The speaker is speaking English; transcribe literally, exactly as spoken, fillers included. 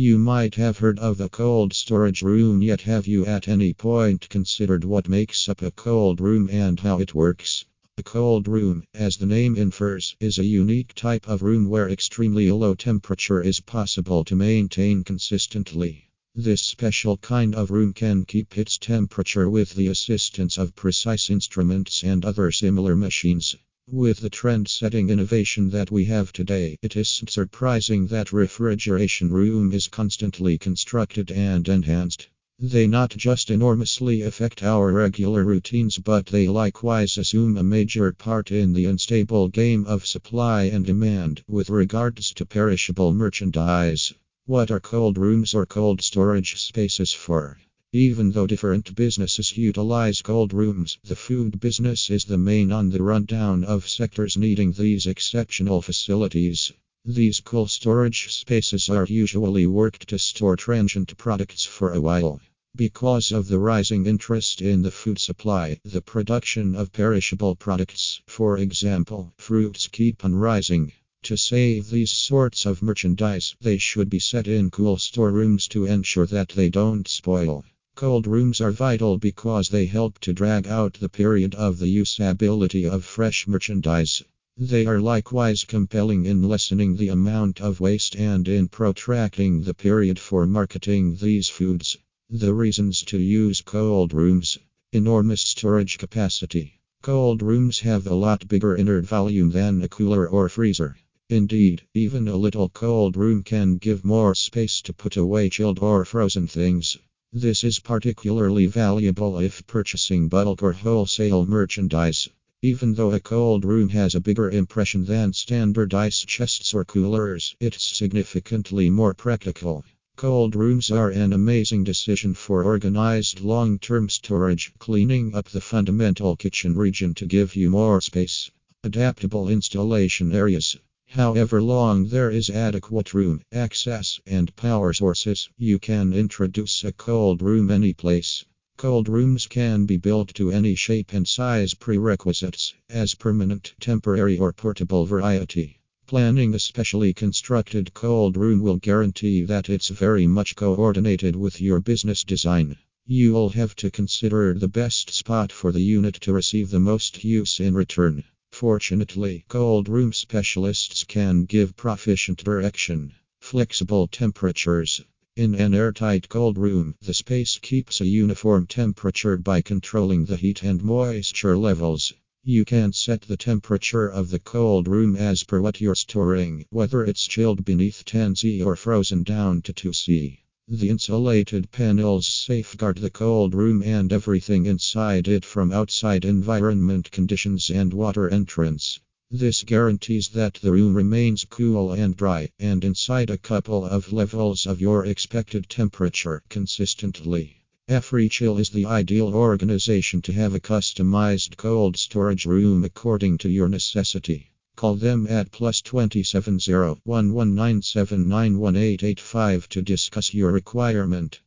You might have heard of the cold storage room, yet have you at any point considered what makes up a cold room and how it works? A cold room, as the name infers, is a unique type of room where extremely low temperature is possible to maintain consistently. This special kind of room can keep its temperature with the assistance of precise instruments and other similar machines. With the trend-setting innovation that we have today, it isn't surprising that refrigeration room is constantly constructed and enhanced. They not just enormously affect our regular routines, but they likewise assume a major part in the unstable game of supply and demand with regards to perishable merchandise. What are cold rooms or cold storage spaces for? Even though different businesses utilize cold rooms, the food business is the main on the rundown of sectors needing these exceptional facilities. These cool storage spaces are usually worked to store transient products for a while. Because of the rising interest in the food supply, the production of perishable products, for example, fruits, keep on rising. To save these sorts of merchandise, they should be set in cool storerooms to ensure that they don't spoil. Cold rooms are vital because they help to drag out the period of the usability of fresh merchandise. They are likewise compelling in lessening the amount of waste and in protracting the period for marketing these foods. The reasons to use cold rooms: enormous storage capacity. Cold rooms have a lot bigger inert volume than a cooler or freezer. Indeed, even a little cold room can give more space to put away chilled or frozen things. This is particularly valuable if purchasing bulk or wholesale merchandise. Even though a cold room has a bigger impression than standard ice chests or coolers, it's significantly more practical. Cold rooms are an amazing decision for organized long-term storage, cleaning up the fundamental kitchen region to give you more space. Adaptable installation areas. However long there is adequate room, access, and power sources, you can introduce a cold room anyplace. Cold rooms can be built to any shape and size prerequisites, as permanent, temporary, or portable variety. Planning a specially constructed cold room will guarantee that it's very much coordinated with your business design. You'll have to consider the best spot for the unit to receive the most use in return. Fortunately, cold room specialists can give proficient direction. Flexible temperatures. In an airtight cold room, the space keeps a uniform temperature by controlling the heat and moisture levels. You can set the temperature of the cold room as per what you're storing, whether it's chilled beneath ten degrees Celsius or frozen down to two degrees Celsius. The insulated panels safeguard the cold room and everything inside it from outside environment conditions and water entrance. This guarantees that the room remains cool and dry, and inside a couple of levels of your expected temperature consistently. AFRICHILL is the ideal organization to have a customized cold storage room according to your necessity. Call them at plus two seven zero, one one nine seven nine one eight eight five to discuss your requirement.